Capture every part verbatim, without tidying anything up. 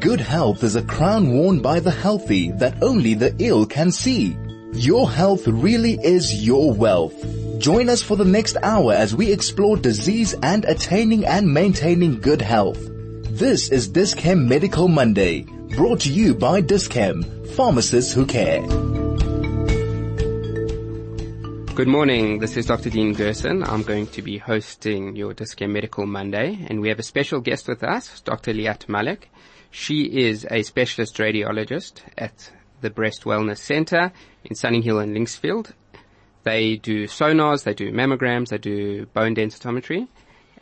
Good health is a crown worn by the healthy that only the ill can see. Your health really is your wealth. Join us for the next hour as we explore disease and attaining and maintaining good health. This is Dis-Chem Medical Monday, brought to you by Dis-Chem, pharmacists who care. Good morning, this is Doctor Dean Gerson. I'm going to be hosting your Dis-Chem Medical Monday, and we have a special guest with us, Doctor Liat Malek. She is a specialist radiologist at the Breast Wellness Centre in Sunninghill and Linksfield. They do sonars, they do mammograms, they do bone densitometry,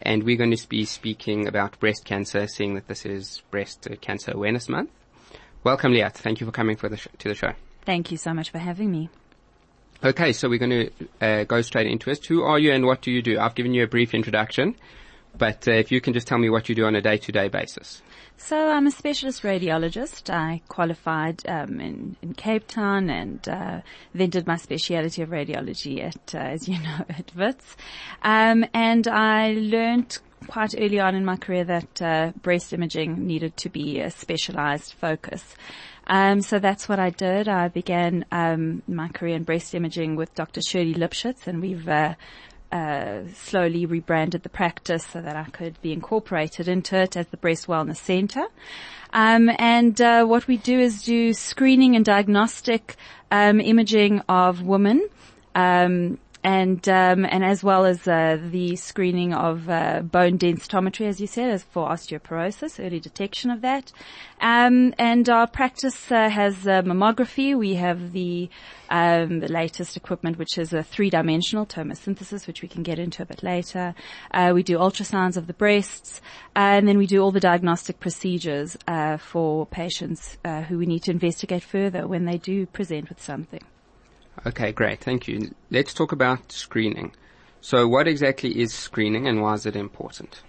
and we're going to be speaking about breast cancer, seeing that this is Breast Cancer Awareness Month. Welcome, Liat. Thank you for coming for the sh- to the show. Thank you so much for having me. Okay, so we're going to uh, go straight into it. Who are you and what do you do? I've given you a brief introduction, but uh, if you can just tell me what you do on a day-to-day basis. So I'm a specialist radiologist. I qualified um, in, in Cape Town and uh, then did my speciality of radiology at, uh, as you know, at WITS. Um, and I learned quite early on in my career that uh, breast imaging needed to be a specialized focus. Um, so that's what I did. I began um, my career in breast imaging with Doctor Shirley Lipschitz, and we've uh, uh, slowly rebranded the practice so that I could be incorporated into it as the Breast Wellness Centre. Um, and uh, what we do is do screening and diagnostic um, imaging of women, um, and um, and as well as uh, the screening of uh, bone densitometry, as you said, as for osteoporosis, early detection of that. Um, and our practice uh, has uh, mammography. We have the, um, the latest equipment, which is a three-dimensional tomosynthesis, which we can get into a bit later. Uh, we do ultrasounds of the breasts, uh, and then we do all the diagnostic procedures uh, for patients uh, who we need to investigate further when they do present with something. Okay, great. Thank you. Let's talk about screening. So what exactly is screening and why is it important?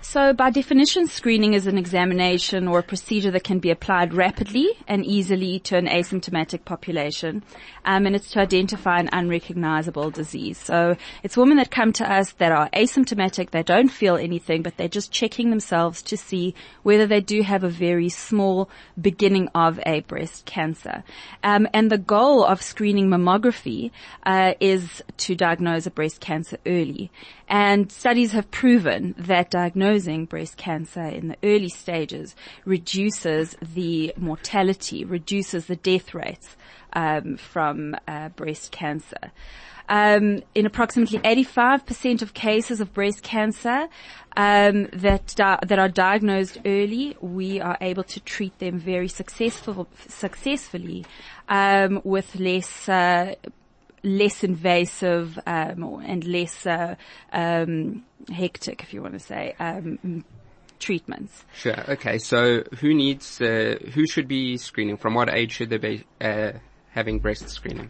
So by definition, screening is an examination or a procedure that can be applied rapidly and easily to an asymptomatic population, um, and it's to identify an unrecognizable disease. So it's women that come to us that are asymptomatic, they don't feel anything, but they're just checking themselves to see whether they do have a very small beginning of a breast cancer. Um, and the goal of screening mammography uh, is to diagnose a breast cancer early. And studies have proven that diagnosing breast cancer in the early stages reduces the mortality, reduces the death rates um, from uh, breast cancer. Um, in approximately eighty-five percent of cases of breast cancer um, that di- that are diagnosed early, we are able to treat them very successful successfully um, with less. Uh, less invasive um, and less uh, um, hectic, if you want to say, um, treatments. Sure. Okay. So who needs, uh, who should be screening? From what age should they be uh, having breast screening?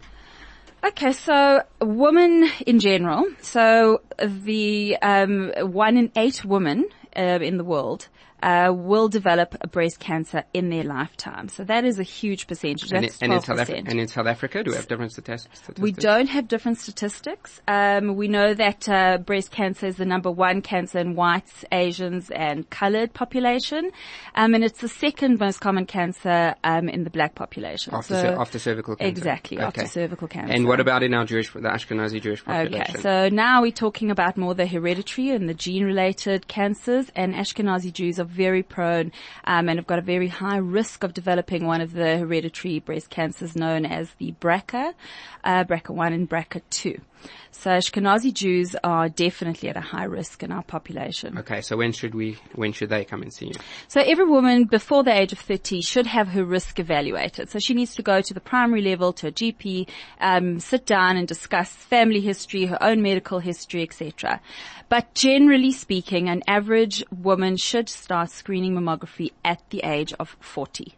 Okay, so women in general. So the um, one in eight women uh, in the world uh, will develop a breast cancer in their lifetime. So that is a huge percentage. That's and, in, and, in South Af- and in South Africa, do we have different statistics? We don't have different statistics. Um, we know that uh, breast cancer is the number one cancer in whites, Asians, and coloured population, um, and it's the second most common cancer um, in the black population. After, so, cer- after cervical cancer. Exactly, okay. After cervical cancer. And what about in our Jewish, the Ashkenazi Jewish population? Okay, so now we're talking about more the hereditary and the gene-related cancers, and Ashkenazi Jews are very prone um, and have got a very high risk of developing one of the hereditary breast cancers known as the B R C A, uh, B R C A one and B R C A two. So Ashkenazi Jews are definitely at a high risk in our population. Okay, so when should we, when should they come and see you? So every woman before the age of thirty should have her risk evaluated. So she needs to go to the primary level, to a G P, um, sit down and discuss family history, her own medical history, et cetera. But generally speaking, an average woman should start screening mammography at the age of forty.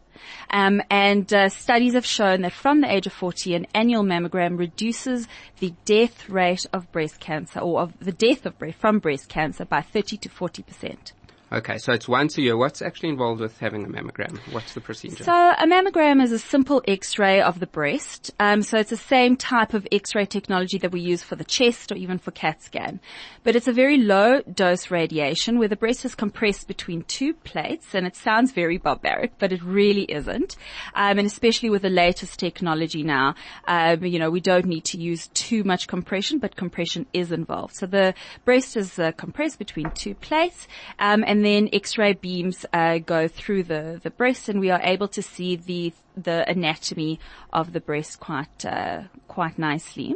Um, and uh, studies have shown that from the age of forty, an annual mammogram reduces the death rate of breast cancer, or of the death of breast from breast cancer, by thirty to forty percent. Okay, so it's once a year. What's actually involved with having a mammogram? What's the procedure? So a mammogram is a simple x-ray of the breast. Um, so it's the same type of x-ray technology that we use for the chest or even for CAT scan. But it's a very low dose radiation where the breast is compressed between two plates, and it sounds very barbaric, but it really isn't. Um, and especially with the latest technology now, um, you know, we don't need to use too much compression, but compression is involved. So the breast is uh, compressed between two plates, um, and And then X-ray beams uh, go through the, the breast, and we are able to see the the anatomy of the breast quite uh, quite nicely.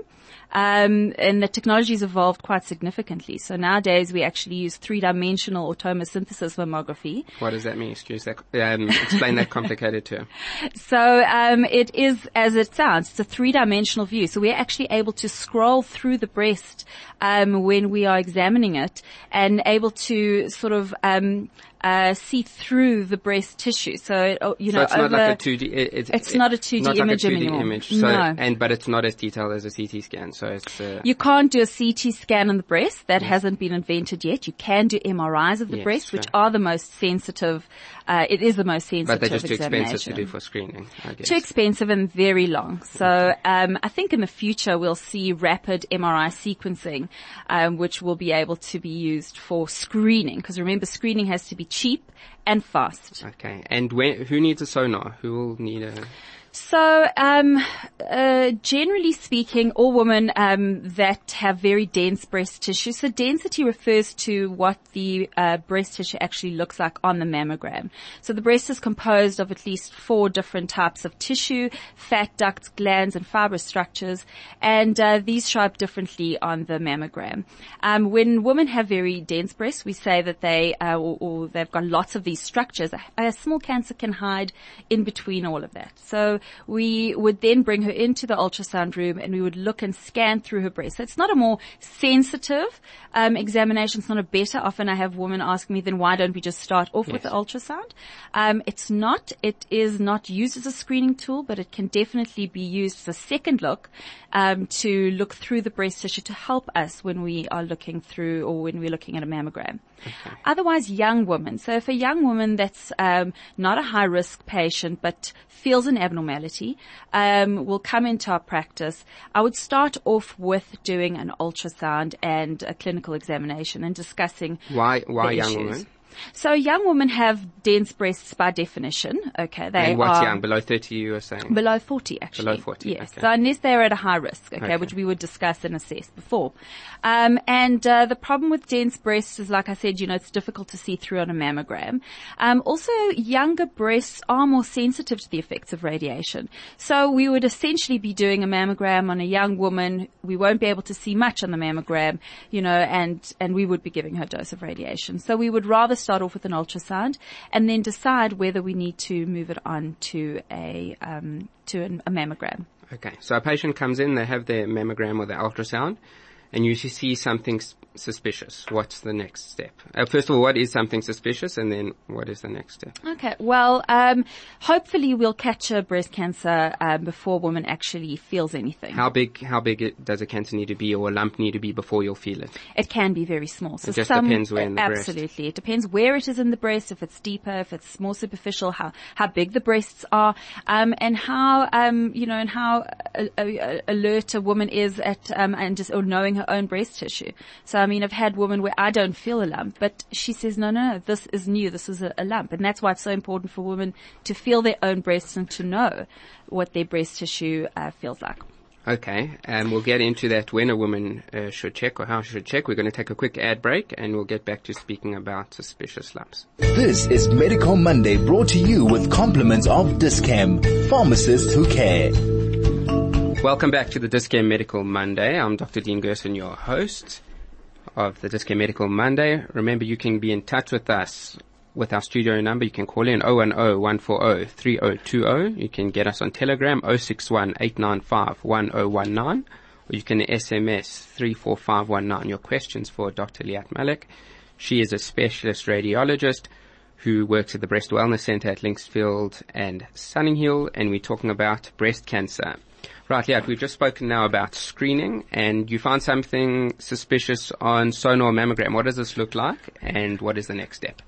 Um, and the technology has evolved quite significantly. So nowadays we actually use three-dimensional or tomosynthesis mammography. What does that mean? Excuse that. Um, explain that complicated term. So um, it is, as it sounds, it's a three-dimensional view. So we're actually able to scroll through the breast um, when we are examining it, and able to sort of um, uh, see through the breast tissue. So you know, so it's not like a two D. It, it's it's it, not a two D not image like a two D anymore. Image. So, no. And but it's not as detailed as a C T scan. So it's, uh, you can't do a C T scan on the breast. That yes. hasn't been invented yet. You can do M R Is of the yes, breast, sure. which are the most sensitive. Uh, it is the most sensitive examination. But they're just too expensive to do for screening, I guess. Too expensive and very long. So okay. um, I think in the future we'll see rapid M R I sequencing, um, which will be able to be used for screening. Because remember, screening has to be cheap and fast. Okay. And when, who needs a sonar? Who will need a... So, um, uh, generally speaking, all women um, that have very dense breast tissue. So, density refers to what the uh, breast tissue actually looks like on the mammogram. So, the breast is composed of at least four different types of tissue: fat ducts, glands, and fibrous structures. And uh, these show up differently on the mammogram. Um, when women have very dense breasts, we say that they uh, or, or they've got lots of these structures. A, a small cancer can hide in between all of that. So we would then bring her into the ultrasound room, and we would look and scan through her breast. So it's not a more sensitive um, examination. It's not a better. Often I have women asking me, then why don't we just start off yes. with the ultrasound? Um, it's not. It is not used as a screening tool, but it can definitely be used as a second look um, to look through the breast tissue to help us when we are looking through or when we're looking at a mammogram. Okay. Otherwise, young women. So if a young woman that's um, not a high-risk patient but feels an abnormality, Normality, um, will come into our practice, I would start off with doing an ultrasound and a clinical examination and discussing why why young women. So young women have dense breasts by definition. Okay, they and what's are young? Below thirty, you were saying? Below forty, actually. Below forty. Yes. Okay. So unless they are at a high risk, okay, okay, which we would discuss and assess before. Um, and uh, the problem with dense breasts is, like I said, you know, it's difficult to see through on a mammogram. Um, also, younger breasts are more sensitive to the effects of radiation. So we would essentially be doing a mammogram on a young woman. We won't be able to see much on the mammogram, you know, and and we would be giving her a dose of radiation. So we would rather start off with an ultrasound and then decide whether we need to move it on to a um, to an, a mammogram. Okay, so a patient comes in, they have their mammogram or their ultrasound, and you see something suspicious. What's the next step? Uh, first of all, what is something suspicious, and then what is the next step? Okay, well, um, hopefully we'll catch a breast cancer um, before a woman actually feels anything. How big? How big it, does a cancer need to be, or a lump need to be, before you'll feel it? It can be very small. So it just some, depends where in the absolutely. breast. Absolutely, it depends where it is in the breast. If it's deeper, if it's more superficial, how how big the breasts are, um, and how um, you know, and how uh, uh, alert a woman is at um, and just or knowing her own breast tissue. So I mean, I've had women where I don't feel a lump, but she says, no, no, no, this is new. This is a, a lump. And that's why it's so important for women to feel their own breasts and to know what their breast tissue uh, feels like. Okay. And um, we'll get into that when a woman uh, should check or how she should check. We're going to take a quick ad break, and we'll get back to speaking about suspicious lumps. This is Medical Monday, brought to you with compliments of Dis-Chem, pharmacists who care. Welcome back to the Dis-Chem Medical Monday. I'm Doctor Dean Gerson, your host of the Dis-Chem Medical Monday. Remember, you can be in touch with us with our studio number. You can call in zero one zero, one four zero, three zero two zero. You can get us on Telegram zero six one, eight nine five, one zero one nine, or you can S M S three four five one nine your questions for Doctor Liat Malek. She is a specialist radiologist who works at the Breast Wellness Centre at Linksfield and Sunninghill, and we're talking about breast cancer. Right, Liat, we've just spoken now about screening, and you found something suspicious on sonar mammogram. What does this look like, and what is the next step?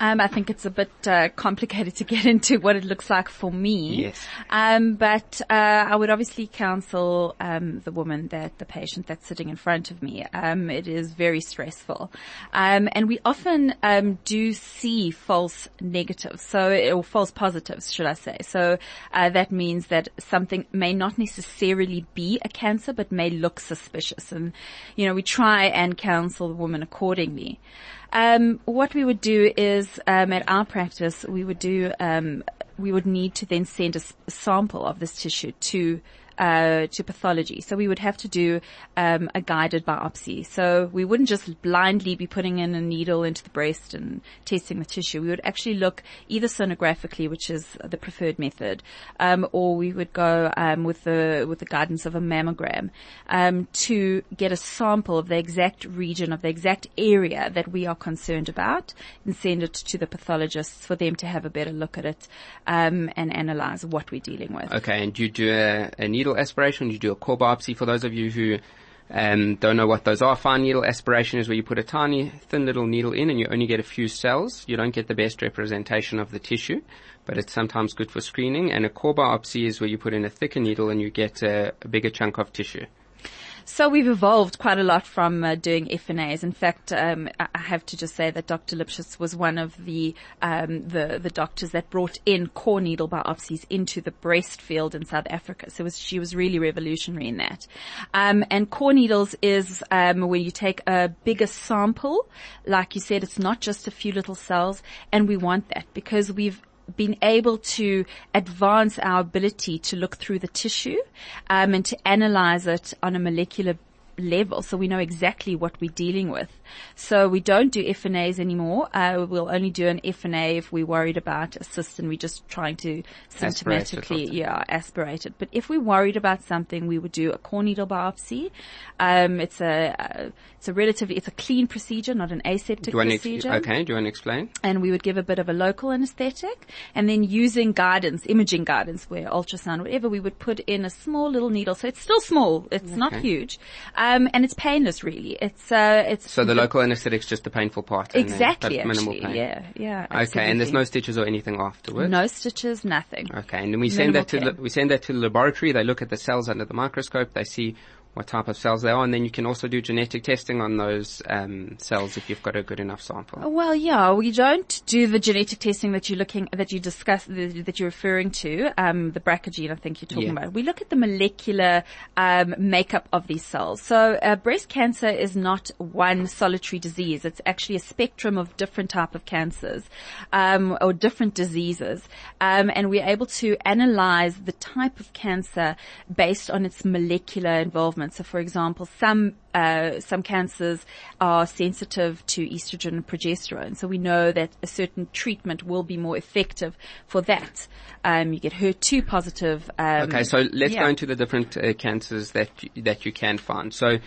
Um, I think it's a bit uh, complicated to get into what it looks like for me. Yes. Um, but uh, I would obviously counsel um, the woman, that the patient that's sitting in front of me. Um, it is very stressful, um, and we often um, do see false negatives, so or false positives, should I say? So uh, that means that something may not necessarily be a cancer, but may look suspicious, and you know we try and counsel the woman accordingly. Um, what we would do is, um, at our practice, we would do, um, we would need to then send a s- sample of this tissue to, uh, to pathology. So we would have to do, um, a guided biopsy. So we wouldn't just blindly be putting in a needle into the breast and testing the tissue. We would actually look either sonographically, which is the preferred method, um, or we would go, um, with the, with the guidance of a mammogram, um, to get a sample of the exact region, of the exact area that we are concerned about, and send it to the pathologists for them to have a better look at it, um, and analyze what we're dealing with. Okay, and you do a, a needle aspiration, you do a core biopsy. For those of you who um, don't know what those are, fine needle aspiration is where you put a tiny, thin little needle in and you only get a few cells. You don't get the best representation of the tissue, but it's sometimes good for screening. And a core biopsy is where you put in a thicker needle and you get a, a bigger chunk of tissue. So we've evolved quite a lot from uh, doing F N As. In fact, um, I have to just say that Doctor Lipschitz was one of the, um, the the doctors that brought in core needle biopsies into the breast field in South Africa. So it was, she was really revolutionary in that. Um, and core needles is um, where you take a bigger sample. Like you said, it's not just a few little cells, and we want that because we've been able to advance our ability to look through the tissue um, and to analyze it on a molecular level, so we know exactly what we're dealing with. So we don't do F N As anymore. Uh, we'll only do an F N A if we're worried about a cyst and we're just trying to symptomatically, yeah, aspirate it. But if we're worried about something, we would do a core needle biopsy. Um, it's a uh, it's a relatively it's a clean procedure, not an aseptic do procedure. Ex- okay, do you want to explain? And we would give a bit of a local anesthetic, and then using guidance, imaging guidance, where ultrasound, whatever, we would put in a small little needle. So it's still small. It's okay. Not huge. Um, Um, and it's painless, really. It's uh, it's so the local anaesthetic's just the painful part. Exactly, and minimal pain. Yeah, yeah. Absolutely. Okay, and there's no stitches or anything afterwards. No stitches, nothing. Okay, and then we send that to the, we send that to the laboratory. They look at the cells under the microscope. They see what type of cells they are, and then you can also do genetic testing on those um, cells if you've got a good enough sample. Well, yeah, we don't do the genetic testing that you're looking, that you discussed, that you're referring to, um, the B R C A gene, I think you're talking yeah. about. We look at the molecular um, makeup of these cells. So uh, breast cancer is not one solitary disease; it's actually a spectrum of different type of cancers um, or different diseases, um, and we're able to analyze the type of cancer based on its molecular involvement. So, for example, some uh, some cancers are sensitive to estrogen and progesterone. So we know that a certain treatment will be more effective for that. Um, you get H E R two positive. Um, okay, so let's yeah. go into the different uh, cancers that you, that you can find. So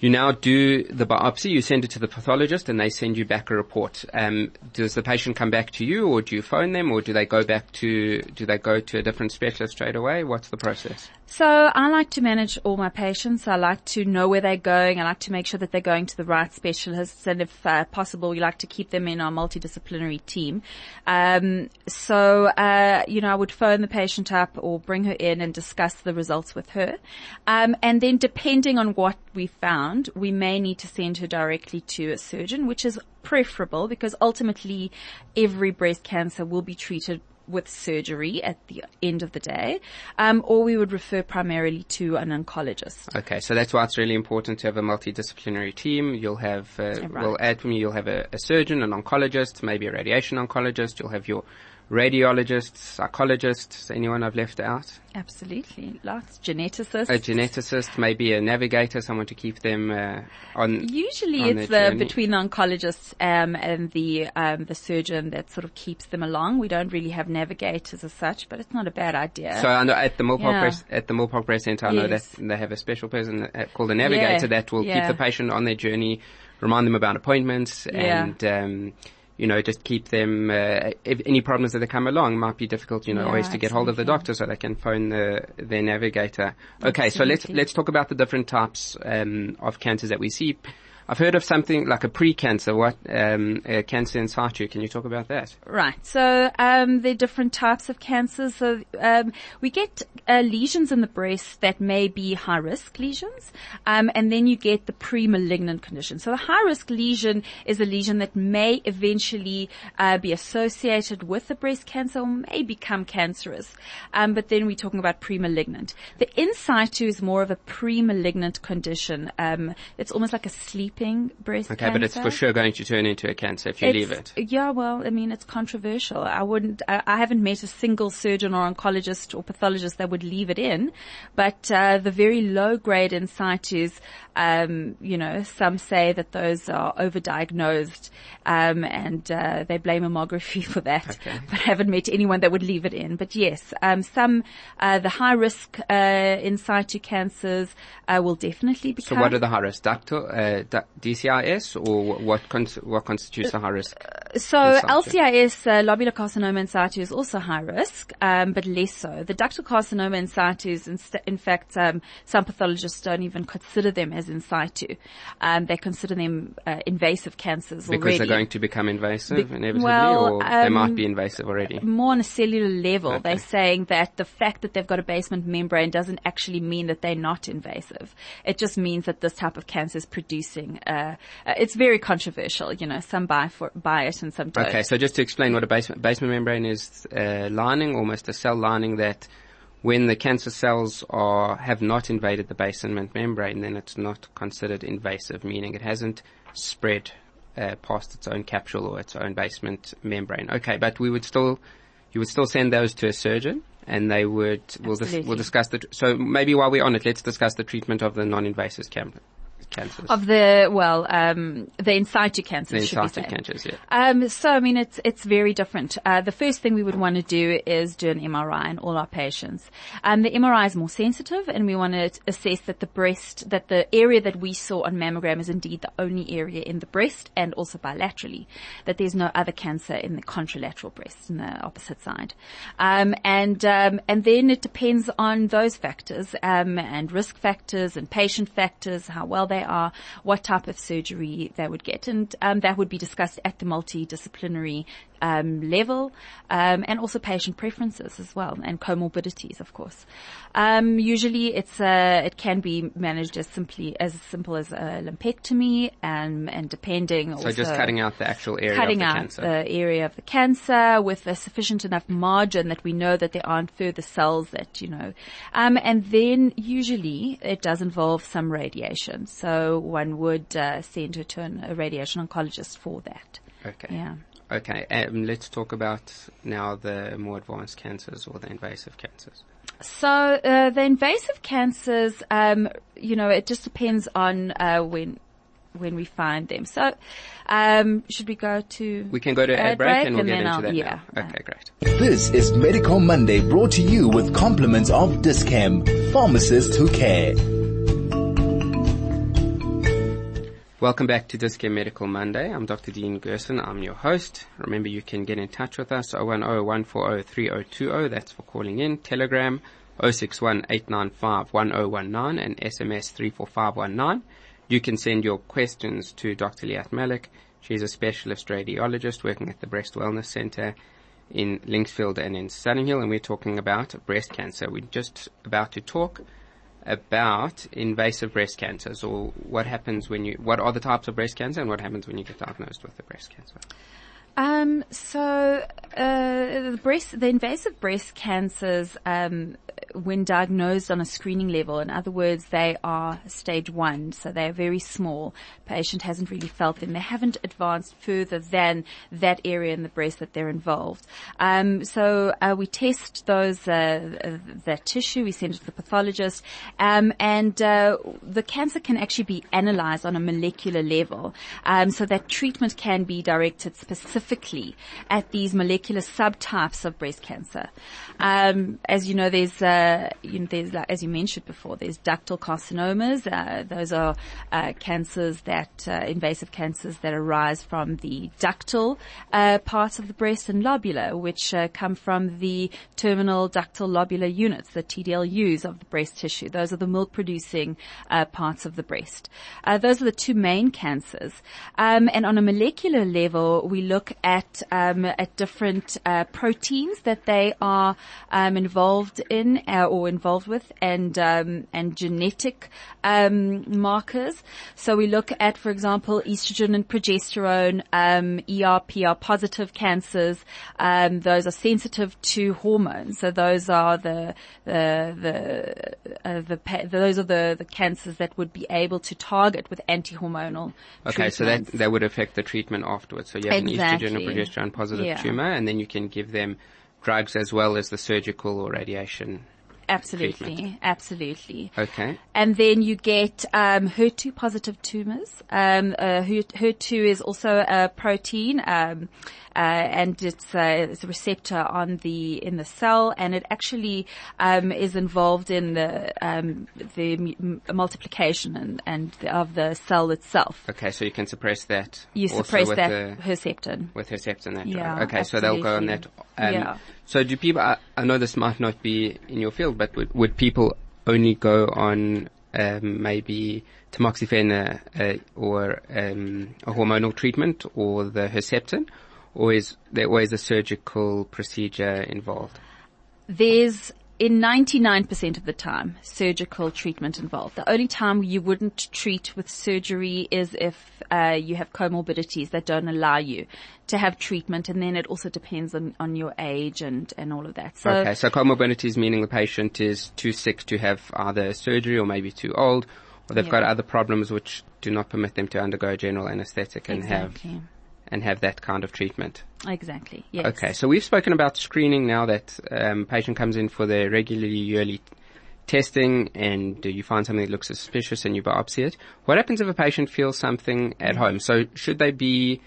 you now do the biopsy. You send it to the pathologist, and they send you back a report. Um, does the patient come back to you, or do you phone them, or do they go back to do they go to a different specialist straight away? What's the process? So I like to manage all my patients. I like to know where they're going. I like to make sure that they're going to the right specialists, and if uh, possible, we like to keep them in our multidisciplinary team. Um, so uh, you know, I would phone the patient up or bring her in and discuss the results with her, um, and then depending on what we found, we may need to send her directly to a surgeon, which is preferable because ultimately every breast cancer will be treated with surgery at the end of the day, um, or we would refer primarily to an oncologist. Okay, so that's why it's really important to have a multidisciplinary team. You'll have, uh, right. well, at me, you'll have a, a surgeon, an oncologist, maybe a radiation oncologist. You'll have your radiologists, psychologists, anyone I've left out? Absolutely. Lots. Geneticists. A geneticist, maybe a navigator, someone to keep them uh, on Usually on it's the, between the oncologists um, and the um, the surgeon that sort of keeps them along. We don't really have navigators as such, but it's not a bad idea. So I know at the Millpark, yeah. Breast, at the Millpark Breast Centre, I know yes. that they have a special person called a navigator yeah. that will yeah. keep the patient on their journey, remind them about appointments yeah. and... Um, you know, just keep them, uh, if any problems that they come along might be difficult, you know, yeah, always to get hold of the doctor so they can phone the, their navigator. Okay, absolutely. So let's, let's talk about the different types, um, of cancers that we see. I've heard of something like a pre-cancer. What um, uh, cancer in situ? Can you talk about that? Right. So um, there are different types of cancers. So um, we get uh, lesions in the breast that may be high-risk lesions, um, and then you get the pre-malignant condition. So the high-risk lesion is a lesion that may eventually uh, be associated with the breast cancer or may become cancerous. Um, but then we're talking about pre-malignant. The in situ is more of a pre-malignant condition. Um, it's almost like a sleeping breast okay, cancer. Okay, but it's for sure going to turn into a cancer if you it's, leave it. Yeah, well, I mean, it's controversial. I wouldn't, I, I haven't met a single surgeon or oncologist or pathologist that would leave it in, but uh, the very low grade in situ, um, you know, some say that those are overdiagnosed, um, and uh, they blame mammography for that. Okay. But I haven't met anyone that would leave it in. But yes, um, some uh, the high risk uh, in situ cancers uh, will definitely become. So what are the high risk? Ductal, uh, D C I S, or what cons- what constitutes a high risk? Uh, so L C I S, uh, lobular carcinoma in situ, is also high risk, um, but less so. The ductal carcinoma in situ is, in, st- in fact, um, some pathologists don't even consider them as in situ. Um, they consider them uh, invasive cancers because already. Because they're going to become invasive Be- inevitably, well, or um, they might be invasive already? More on a cellular level. Okay. They're saying that the fact that they've got a basement membrane doesn't actually mean that they're not invasive. It just means that this type of cancer is producing. Uh, uh, it's very controversial, you know, some buy, for, buy it and some don't. Okay, so just to explain what a basement, basement membrane is, uh, lining, almost a cell lining that when the cancer cells are have not invaded the basement membrane, then it's not considered invasive, meaning it hasn't spread uh, past its own capsule or its own basement membrane. Okay, but we would still, you would still send those to a surgeon? And they would, we'll, dis- we'll discuss the, tr- so maybe while we're on it, let's discuss the treatment of the non-invasive cam- cancers. Of the, well, um, the in situ cancers, the should in situ be cancers, yeah. Um, so, I mean, it's, it's very different. Uh, the first thing we would want to do is do an M R I in all our patients. Um, the M R I is more sensitive, and we want to assess that the breast, that the area that we saw on mammogram is indeed the only area in the breast and also bilaterally, that there's no other cancer in the contralateral breast, in the opposite side. Um, and, uh, Um, and then it depends on those factors, um, and risk factors and patient factors, how well they are, what type of surgery they would get. And um, that would be discussed at the multidisciplinary um, level, um, and also patient preferences as well, and comorbidities, of course. Um, usually it's uh, it can be managed as simply as simple as a lumpectomy, and, and depending so also just cutting out the actual area of the cancer. Cutting out the area of the cancer with a sufficient enough margin that we know that there aren't further cells that, you know, um, and then usually it does involve some radiation. So one would uh, send her to an, a radiation oncologist for that. Okay. Yeah. Okay. Um, let's talk about now the more advanced cancers or the invasive cancers. So uh, the invasive cancers, um, you know, it just depends on uh, when. when we find them. So, um, should we go to... We can go to a break, break and we'll and get into I'll, that yeah, now. Okay, great. This is Medical Monday, brought to you with compliments of Dis-Chem, pharmacists who care. Welcome back to Dis-Chem Medical Monday. I'm Doctor Dean Gerson. I'm your host. Remember, you can get in touch with us, zero one zero, one four zero, three zero two zero. That's for calling in. Telegram, zero six one, eight nine five, one zero one nine, and S M S three four five one nine. You can send your questions to Doctor Liat Malek. She's a specialist radiologist working at the Breast Wellness Centre in Linksfield and in Sunninghill, and we're talking about breast cancer. We're just about to talk about invasive breast cancers, or what happens when you, what are the types of breast cancer and what happens when you get diagnosed with a breast cancer. Um, so, uh, the breast, the invasive breast cancers, um, when diagnosed on a screening level, in other words, they are stage one, so they're very small. Patient hasn't really felt them. They haven't advanced further than that area in the breast that they're involved. Um, so, uh, we test those, uh, that tissue, we send it to the pathologist, um, and, uh, the cancer can actually be analyzed on a molecular level. Um, so that treatment can be directed specifically specifically at these molecular subtypes of breast cancer. Um, as you know, there's uh, uh, you know, there's, as you mentioned before, there's ductal carcinomas. Uh, those are uh, cancers that, uh, invasive cancers that arise from the ductal uh, parts of the breast and lobular, which uh, come from the terminal ductal lobular units, the T D L Us of the breast tissue. Those are the milk-producing uh, parts of the breast. Uh, those are the two main cancers. Um, and on a molecular level, we look at um, at different uh, proteins that they are um, involved in uh, or involved with, and um, and genetic um, markers. So we look at, for example, estrogen and progesterone, um, E R P R positive cancers. Um, those are sensitive to hormones. So those are the the the, uh, the pa- those are the, the cancers that would be able to target with anti-hormonal. Okay, treatments. So that that would affect the treatment afterwards. So you have exactly. an estrogen and progesterone positive yeah. tumor, and then you can give them drugs as well as the surgical or radiation. Absolutely, treatment. absolutely. Okay. And then you get um, H E R two positive tumors. Um, uh, H E R two is also a protein, um, uh, and it's a, it's a receptor on the in the cell, and it actually um, is involved in the um, the m- multiplication and and the, of the cell itself. Okay, so you can suppress that. You also suppress with that the, Herceptin. With Herceptin, that yeah, drug. Okay, absolutely. So they'll go on that. Um, yeah. So do people? I, I know this might not be in your field, but would, would people only go on um, maybe tamoxifen uh, uh, or um, a hormonal treatment or the Herceptin, or is there always a surgical procedure involved? There's in ninety-nine percent of the time surgical treatment involved. The only time you wouldn't treat with surgery is if uh, you have comorbidities that don't allow you to have treatment, and then it also depends on, on your age and, and all of that. So okay, so comorbidities meaning the patient is too sick to have either surgery or maybe too old, or they've yeah. got other problems which do not permit them to undergo general anesthetic and exactly. have and have that kind of treatment. Exactly, yes. Okay, so we've spoken about screening now that um, patient comes in for their regularly yearly testing and you find something that looks suspicious and you biopsy it. What happens if a patient feels something at home? So should they be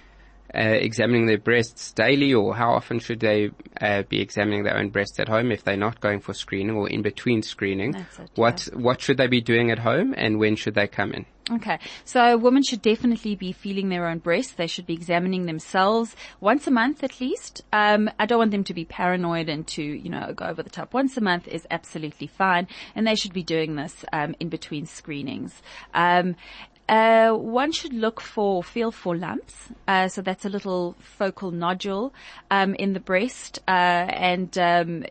uh, examining their breasts daily, or how often should they uh, be examining their own breasts at home if they're not going for screening or in between screening? That's it, what, yeah. what should they be doing at home, and when should they come in? Okay, so women should definitely be feeling their own breasts. They should be examining themselves once a month at least. Um, I don't want them to be paranoid and to, you know, go over the top. Once a month is absolutely fine, and they should be doing this um, in between screenings. Um, Uh, one should look for, feel for lumps. Uh, so that's a little focal nodule, um, in the breast, uh, and, um,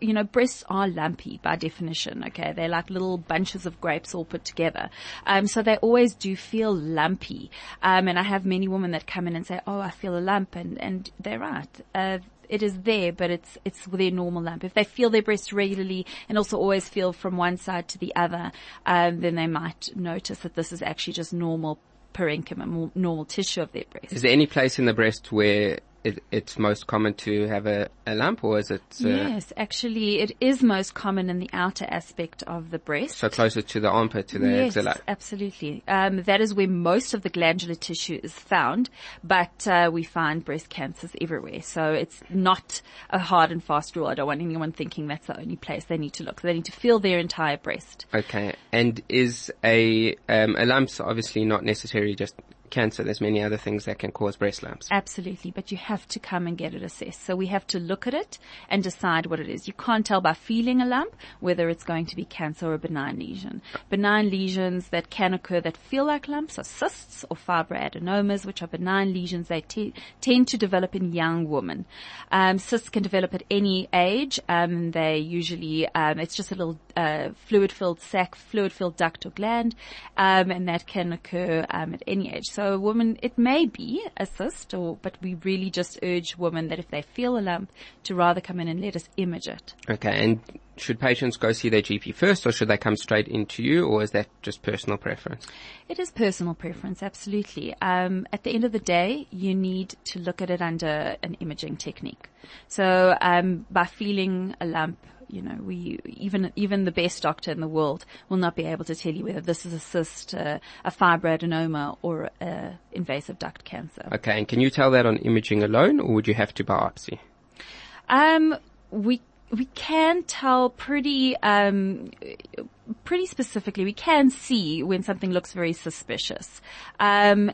you know, breasts are lumpy by definition, okay? They're like little bunches of grapes all put together. Um, so they always do feel lumpy. Um, and I have many women that come in and say, oh, I feel a lump, and, and they're right. Uh, It is there, but it's it's their normal lump. If they feel their breast regularly and also always feel from one side to the other, um, then they might notice that this is actually just normal parenchyma, normal tissue of their breast. Is there any place in the breast where It, it's most common to have a, a lump, or is it? Uh, yes, actually, it is most common in the outer aspect of the breast. So closer to the armpit, to the yes, axilla. Yes, absolutely. Um, that is where most of the glandular tissue is found, but uh, we find breast cancers everywhere. So it's not a hard and fast rule. I don't want anyone thinking that's the only place they need to look. They need to feel their entire breast. Okay, and is a um, a lump's obviously not necessarily just cancer. There's many other things that can cause breast lumps. Absolutely, but you have to come and get it assessed. So we have to look at it and decide what it is. You can't tell by feeling a lump whether it's going to be cancer or a benign lesion. Benign lesions that can occur that feel like lumps are cysts or fibroadenomas, which are benign lesions. They te- tend to develop in young women. Um, cysts can develop at any age. Um, they usually, um, it's just a little uh, fluid-filled sac, fluid-filled duct or gland, um, and that can occur um, at any age. So So a woman, it may be a cyst, or, but we really just urge women that if they feel a lump to rather come in and let us image it. Okay, and should patients go see their G P first, or should they come straight into you, or is that just personal preference? It is personal preference, absolutely. Um, at the end of the day, you need to look at it under an imaging technique. So um, by feeling a lump, you know, we, even, even the best doctor in the world will not be able to tell you whether this is a cyst, uh, a fibroadenoma, or uh, invasive duct cancer. Okay. And can you tell that on imaging alone, or would you have to biopsy? Um, we we can tell pretty, um, pretty specifically, we can see when something looks very suspicious. Um,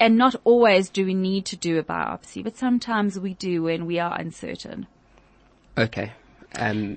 and not always do we need to do a biopsy, but sometimes we do when we are uncertain. Okay. Um,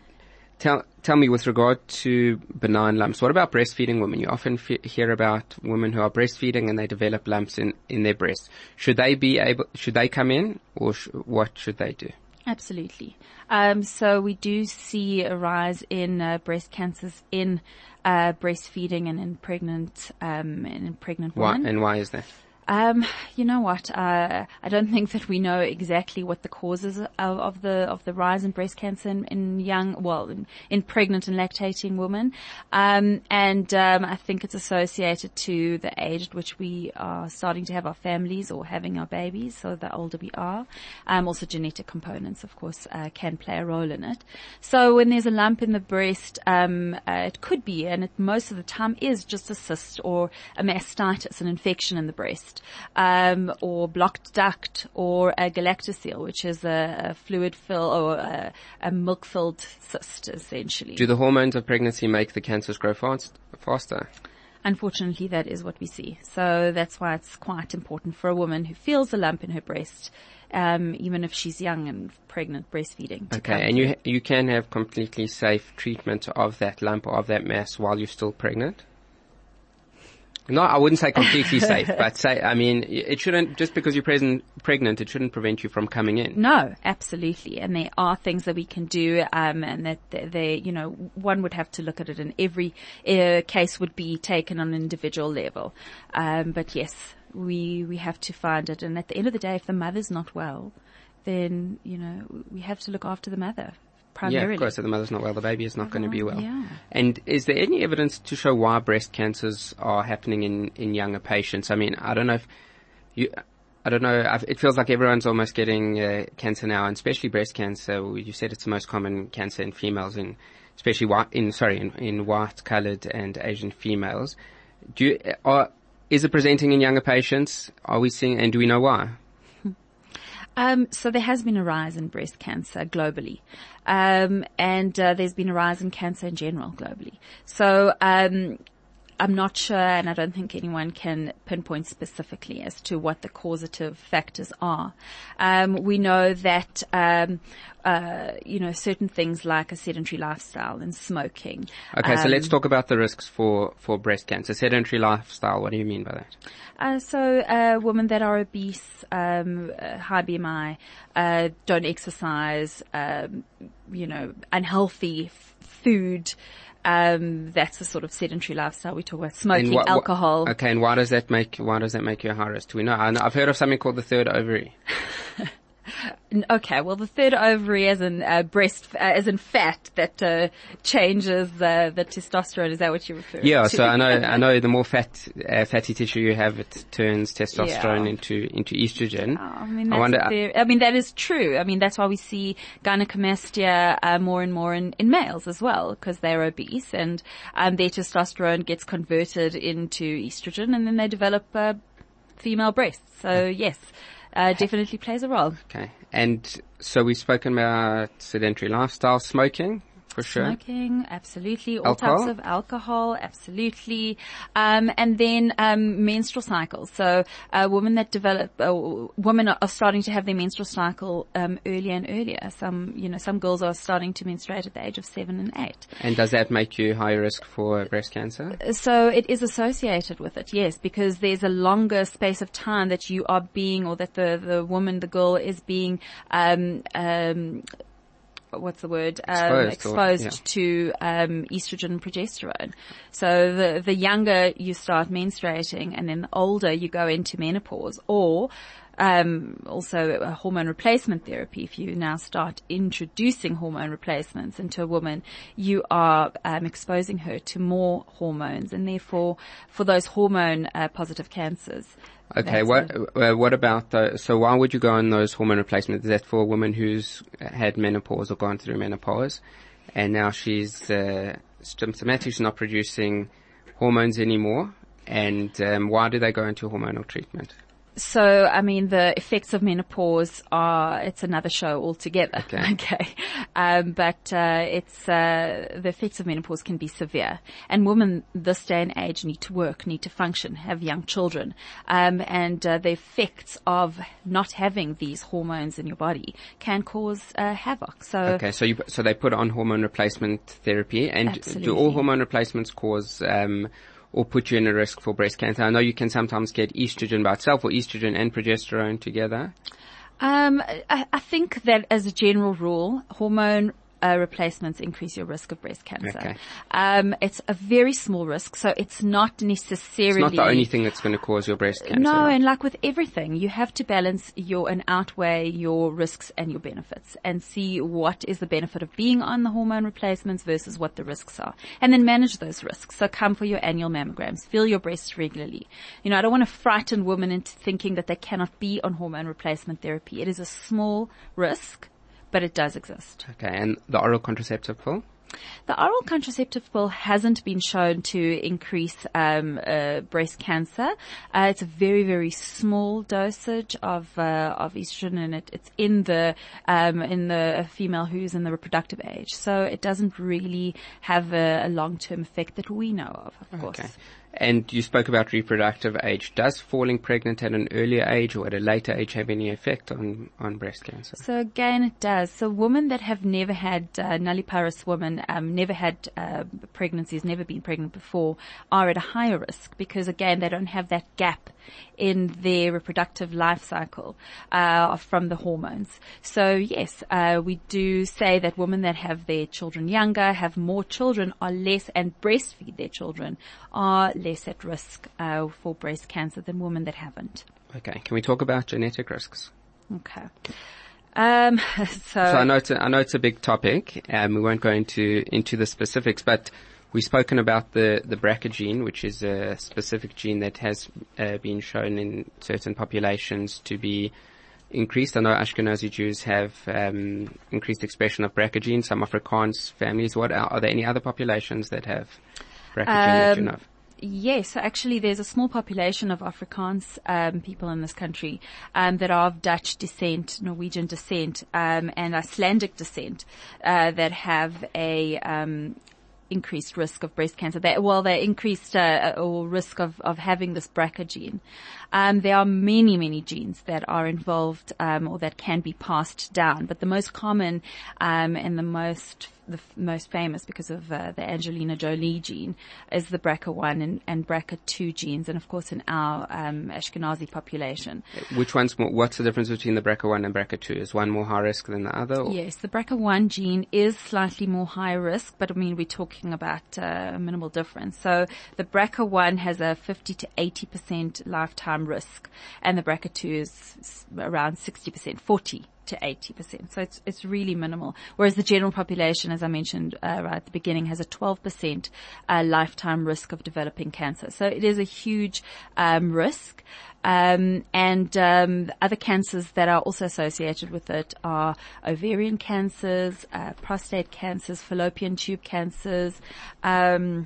tell, tell me with regard to benign lumps, what about breastfeeding women? You often fe- hear about women who are breastfeeding and they develop lumps in, in their breasts. Should they be able, should they come in or sh- what should they do? Absolutely. Um, so we do see a rise in uh, breast cancers in uh, breastfeeding and in pregnant um, and in pregnant women. Why, and why is that? Um, you know what? Uh, I don't think that we know exactly what the causes of, of the of the rise in breast cancer in, in young, well, in, in pregnant and lactating women. Um, and um, I think it's associated to the age at which we are starting to have our families or having our babies. So the older we are, um, also genetic components, of course, uh, can play a role in it. So when there's a lump in the breast, um, uh, it could be, and it most of the time is just a cyst or a mastitis, an infection in the breast. Um, or blocked duct, or a galactocele, which is a, a fluid fill or a, a milk-filled cyst, essentially. Do the hormones of pregnancy make the cancers grow fast, faster? Unfortunately, that is what we see. So that's why it's quite important for a woman who feels a lump in her breast, um, even if she's young and pregnant, breastfeeding. Okay, and you you can have completely safe treatment of that lump or of that mass while you're still pregnant? No, I wouldn't say completely safe, but say, I mean, it shouldn't, just because you're present, pregnant, it shouldn't prevent you from coming in. No, absolutely. And there are things that we can do, um, and that they, you know, one would have to look at it, and every uh, case would be taken on an individual level. Um, but yes, we, we have to find it. And at the end of the day, if the mother's not well, then, you know, we have to look after the mother. Primarily. Yeah, of course. If the mother's not well, the baby is not Everyone, going to be well. Yeah. And is there any evidence to show why breast cancers are happening in, in younger patients? I mean, I don't know if you, I don't know. I've, it feels like everyone's almost getting uh, cancer now, and especially breast cancer. You said it's the most common cancer in females, in especially white, in sorry, in, in white-colored and Asian females. Do you, are, is it presenting in younger patients? Are we seeing, and do we know why? Um, so there has been a rise in breast cancer globally, um, and uh, there's been a rise in cancer in general globally. So um, I'm not sure, and I don't think anyone can pinpoint specifically as to what the causative factors are. Um, we know that um, uh, you know, certain things like a sedentary lifestyle and smoking. Okay, um, so let's talk about the risks for, for breast cancer. Sedentary lifestyle, what do you mean by that? Uh, so, uh, women that are obese, um, high B M I, uh, don't exercise, um, you know, unhealthy f- food, um, that's the sort of sedentary lifestyle we talk about. Smoking, wh- alcohol. Wh- okay, and why does that make, why does that make you a high risk? Do we know? I know I've heard of something called the third ovary. Okay, well, the third ovary, as in uh, breast, uh, as in fat that uh, changes uh, the testosterone. Is that what you refer? Yeah. To? So I know, I know. The more fat, uh, fatty tissue you have, it turns testosterone yeah. into into estrogen. Oh, I mean, that's I, wonder, fair, I mean, that is true. I mean, that's why we see gynecomastia uh, more and more in, in males as well, because they're obese and um, their testosterone gets converted into estrogen, and then they develop uh, female breasts. So yes. Uh, definitely plays a role. Okay. And so we've spoken about sedentary lifestyle, smoking, for sure. Smoking, absolutely. All alcohol. Types of alcohol, absolutely. Um, and then, um, menstrual cycles. So, uh, women that develop, uh, women are starting to have their menstrual cycle, um, earlier and earlier. Some, you know, some girls are starting to menstruate at the age of seven and eight. And does that make you high risk for breast cancer? So it is associated with it, yes, because there's a longer space of time that you are being, or that the, the woman, the girl is being, um, um, what's the word? Um, exposed, exposed or, yeah. to um, estrogen and progesterone. So the the younger you start menstruating, and then the older you go into menopause, or um, also a hormone replacement therapy. If you now start introducing hormone replacements into a woman, you are um, exposing her to more hormones, and therefore for those hormone uh, positive cancers. Okay, what uh, what about the, so why would you go on those hormone replacements? Is that for a woman who's had menopause or gone through menopause, and now she's uh, symptomatic, she's not producing hormones anymore, and um, why do they go into hormonal treatment? So, I mean, the effects of menopause are, it's another show altogether. Okay. okay. Um, but, uh, it's, uh, the effects of menopause can be severe. And women this day and age need to work, need to function, have young children. Um, and, uh, the effects of not having these hormones in your body can cause, uh, havoc. So. Okay. So you, so they put on hormone replacement therapy. And absolutely. Do all hormone replacements cause, um, or put you in a risk for breast cancer? I know you can sometimes get estrogen by itself or estrogen and progesterone together. Um, I, I think that as a general rule, hormone Uh, replacements increase your risk of breast cancer. Okay. Um, it's a very small risk, so it's not necessarily... It's not the only thing that's going to cause your breast cancer. No, right? And like with everything, you have to balance your and outweigh your risks and your benefits and see what is the benefit of being on the hormone replacements versus what the risks are. And then manage those risks. So come for your annual mammograms. Feel your breasts regularly. You know, I don't want to frighten women into thinking that they cannot be on hormone replacement therapy. It is a small risk, but it does exist. Okay, and the oral contraceptive pill? The oral contraceptive pill hasn't been shown to increase um, uh, breast cancer. Uh, it's a very, very small dosage of uh, of estrogen, and it, it's in the um, in the female who's in the reproductive age. So it doesn't really have a, a long term effect that we know of, of course. Okay. And you spoke about reproductive age. Does falling pregnant at an earlier age or at a later age have any effect on, on breast cancer? So again, it does. So women that have never had, uh, nulliparous women, um, never had, uh, pregnancies, never been pregnant before, are at a higher risk because again, they don't have that gap in their reproductive life cycle, uh, from the hormones. So yes, uh, we do say that women that have their children younger, have more children, are less, and breastfeed their children, are less at risk uh, for breast cancer than women that haven't. Okay. Can we talk about genetic risks? Okay. Um, so, so I know it's a, I know it's a big topic, and we won't go into into the specifics, but we've spoken about the the B R C A gene, which is a specific gene that has uh, been shown in certain populations to be increased. I know Ashkenazi Jews have um, increased expression of B R C A gene. Some Afrikaans families. What are, are there any other populations that have B R C A gene that you know of? Yes, so actually there's a small population of Afrikaans um, people in this country um, that are of Dutch descent, Norwegian descent, um, and Icelandic descent uh, that have a um, increased risk of breast cancer. They, well, they increased uh, or risk of, of having this B R C A gene. Um, there are many, many genes that are involved um, or that can be passed down, but the most common um, and the most the f- most famous because of uh, the Angelina Jolie gene is the B R C A one and, and B R C A two genes, and of course in our um, Ashkenazi population. Which one's more, what's the difference between the B R C A one and B R C A two? Is one more high risk than the other? Or? Yes, the B R C A one gene is slightly more high risk, but I mean we're talking about uh, a minimal difference. So the B R C A one has a fifty to eighty percent lifetime risk, and the B R C A two is s- around sixty percent, forty to eighty percent. So it's, it's really minimal. Whereas the general population, as I mentioned uh, right at the beginning, has a twelve percent uh, lifetime risk of developing cancer. So it is a huge um, risk. Um, and um, other cancers that are also associated with it are ovarian cancers, uh, prostate cancers, fallopian tube cancers, um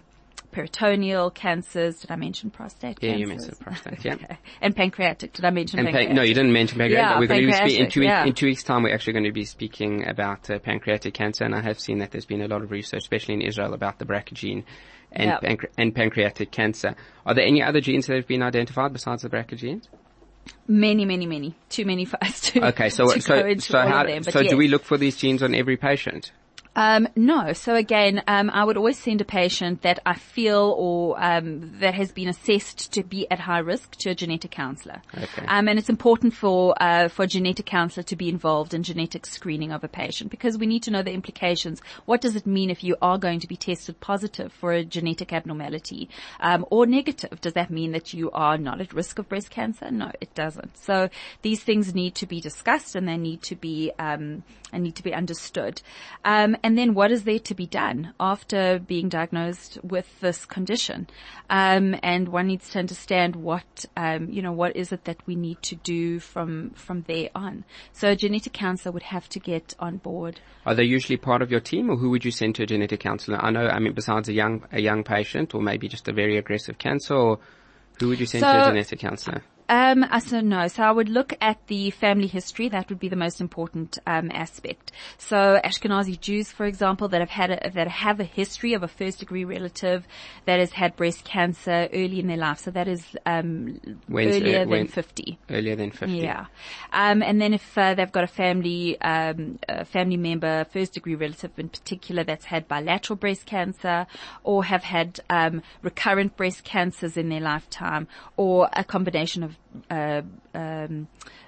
peritoneal cancers. Did I mention prostate yeah, cancers? Yeah, you mentioned prostate, yeah. Okay. And pancreatic. Did I mention and pancreatic? Pa- no, you didn't mention pancreatic. Yeah, we're going to be spe- in, two yeah. week, in two weeks' time, we're actually going to be speaking about uh, pancreatic cancer, and I have seen that there's been a lot of research, especially in Israel, about the B R C A gene and, yep. pancre- and pancreatic cancer. Are there any other genes that have been identified besides the B R C A genes? Many, many, many. Too many for us to, okay, so, to so, go into so all how, of them. But so yes. Do we look for these genes on every patient? Um, no. So again, um, I would always send a patient that I feel or um, that has been assessed to be at high risk to a genetic counsellor. Okay. Um, and it's important for uh, for a genetic counsellor to be involved in genetic screening of a patient because we need to know the implications. What does it mean if you are going to be tested positive for a genetic abnormality um, or negative? Does that mean that you are not at risk of breast cancer? No, it doesn't. So these things need to be discussed and they need to be um, and need to be understood. Um, And then what is there to be done after being diagnosed with this condition? Um, and one needs to understand what, um, you know, what is it that we need to do from, from there on? So a genetic counsellor would have to get on board. Are they usually part of your team or who would you send to a genetic counsellor? I know, I mean, besides a young, a young patient or maybe just a very aggressive cancer, or who would you send so, to a genetic counsellor? Um, so no. So I would look at the family history. That would be the most important um, aspect. So Ashkenazi Jews, for example, that have had a, that have a history of a first degree relative that has had breast cancer early in their life. So that is um, earlier er, than fifty. Earlier than fifty. Yeah. Um, and then if uh, they've got a family um, a family member, first degree relative in particular, that's had bilateral breast cancer or have had um, recurrent breast cancers in their lifetime, or a combination of Uh, um,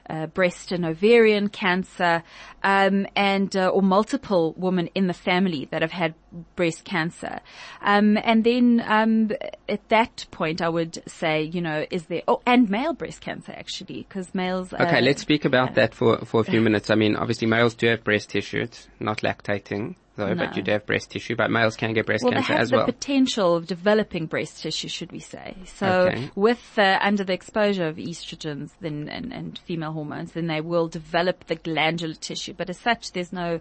uh, breast and ovarian cancer, um, and uh, or multiple women in the family that have had breast cancer, um, and then um, at that point I would say, you know, is there oh and male breast cancer actually, because males. Okay, uh, let's speak about uh, that for for a few minutes. I mean, obviously males do have breast tissue; it's not lactating. Though, no. But you do have breast tissue, but males can get breast well, cancer as well. Well, they have the potential of developing breast tissue, should we say. So okay. with, uh, under the exposure of estrogens then, and, and female hormones, then they will develop the glandular tissue. But as such, there's no,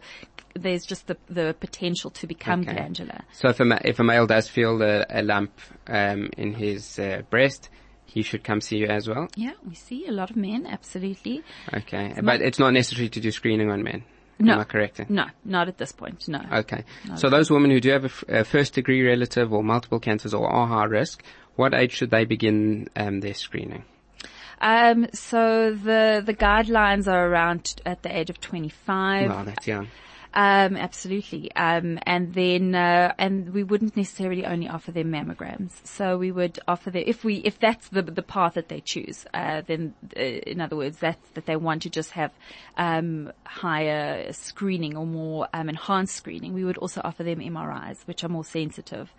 there's just the, the potential to become okay. glandular. So if a, ma- if a male does feel a, a lump, um, in his uh, breast, he should come see you as well? Yeah, we see a lot of men, absolutely. Okay. It's but not- it's not necessary to do screening on men. No. Am I correct? No, not at this point, no. Okay. Not so those women who do have a, f- a first degree relative or multiple cancers or are high risk, what age should they begin um, their screening? Um, so the, the guidelines are around at the age of twenty-five. Wow, that's young. Um, absolutely. Um, and then, uh, and we wouldn't necessarily only offer them mammograms. So we would offer them, if we, if that's the, the path that they choose, uh, then, uh, in other words, that's, that they want to just have, um, higher screening or more, um, enhanced screening. We would also offer them M R Is, which are more sensitive.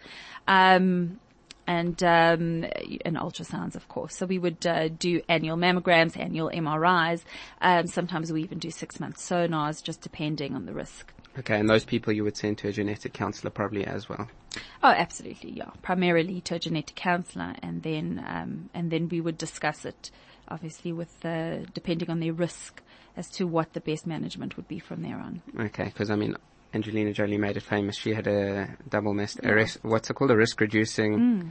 Um, And, um, and ultrasounds, of course. So we would, uh, do annual mammograms, annual M R Is. Um, sometimes we even do six month sonars, just depending on the risk. Okay. And those people you would send to a genetic counselor probably as well. Oh, absolutely. Yeah. Primarily to a genetic counselor. And then, um, and then we would discuss it obviously with, uh, depending on their risk as to what the best management would be from there on. Okay. Cause I mean, Angelina Jolie made it famous. She had a double mast, yeah. a res- what's it called? A risk reducing mm.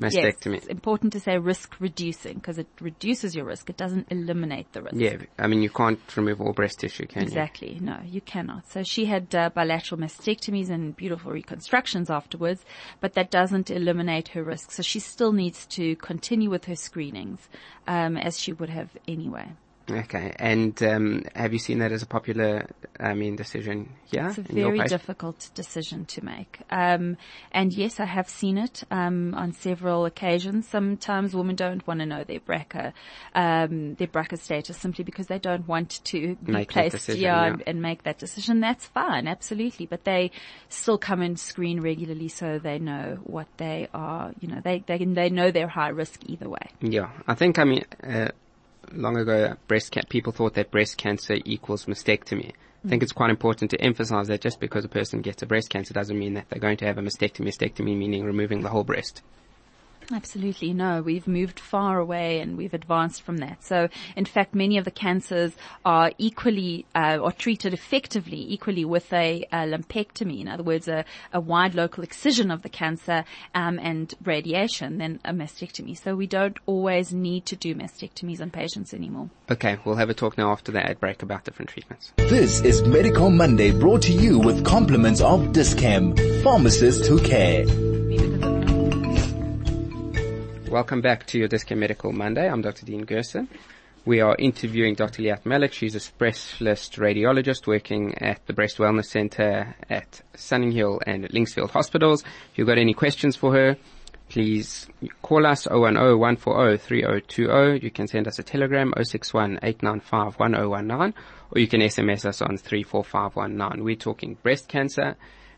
mastectomy. Yes, it's important to say risk reducing because it reduces your risk. It doesn't eliminate the risk. Yeah. I mean, you can't remove all breast tissue, can exactly. you? Exactly. No, you cannot. So she had uh, bilateral mastectomies and beautiful reconstructions afterwards, but that doesn't eliminate her risk. So she still needs to continue with her screenings, um, as she would have anyway. Okay, and um, have you seen that as a popular, I mean, decision here? It's a very difficult decision to make. Um, and yes, I have seen it um, on several occasions. Sometimes women don't want to know their B R C A, um, their B R C A status simply because they don't want to be make placed decision, yeah, yeah. And, and make that decision. That's fine, absolutely. But they still come and screen regularly so they know what they are, you know, they, they, they know they're high risk either way. Yeah, I think, I mean... Uh, long ago, breast ca- people thought that breast cancer equals mastectomy. I think it's quite important to emphasize that just because a person gets a breast cancer doesn't mean that they're going to have a mastectomy, mastectomy meaning removing the whole breast. Absolutely. No, we've moved far away and we've advanced from that. So, in fact, many of the cancers are equally, uh, or treated effectively, equally with a, a lumpectomy. In other words, a, a wide local excision of the cancer, um, and radiation than a mastectomy. So we don't always need to do mastectomies on patients anymore. Okay. We'll have a talk now after the ad break about different treatments. This is Medical Monday, brought to you with compliments of Dis-Chem, pharmacists who care. Welcome back to your Dis-Chem Medical Monday. I'm Doctor Dean Gerson. We are interviewing Doctor Liat Malek. She's a specialist radiologist working at the Breast Wellness Centre at Sunninghill and at Linksfield Hospitals. If you've got any questions for her, please call us zero one zero, one four zero, three zero two zero. You can send us a telegram zero six one, eight nine five, one zero one nine, or you can S M S us on three four five one nine. We're talking breast cancer,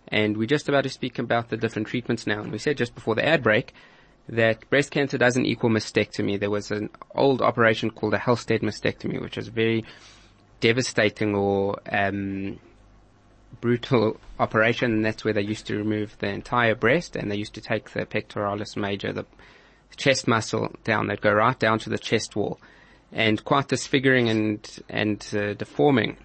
and we're just about to speak about the different treatments now. And we said just before the ad break that breast cancer doesn't equal mastectomy. There was an old operation called a Halstead mastectomy, which was a very devastating or um, brutal operation, and that's where they used to remove the entire breast, and they used to take the pectoralis major, the chest muscle down. They'd go right down to the chest wall, and quite disfiguring and, and uh, deforming.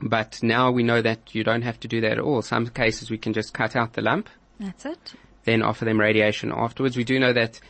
But now we know that you don't have to do that at all. Some cases we can just cut out the lump. That's it. Then offer them radiation afterwards. We do know that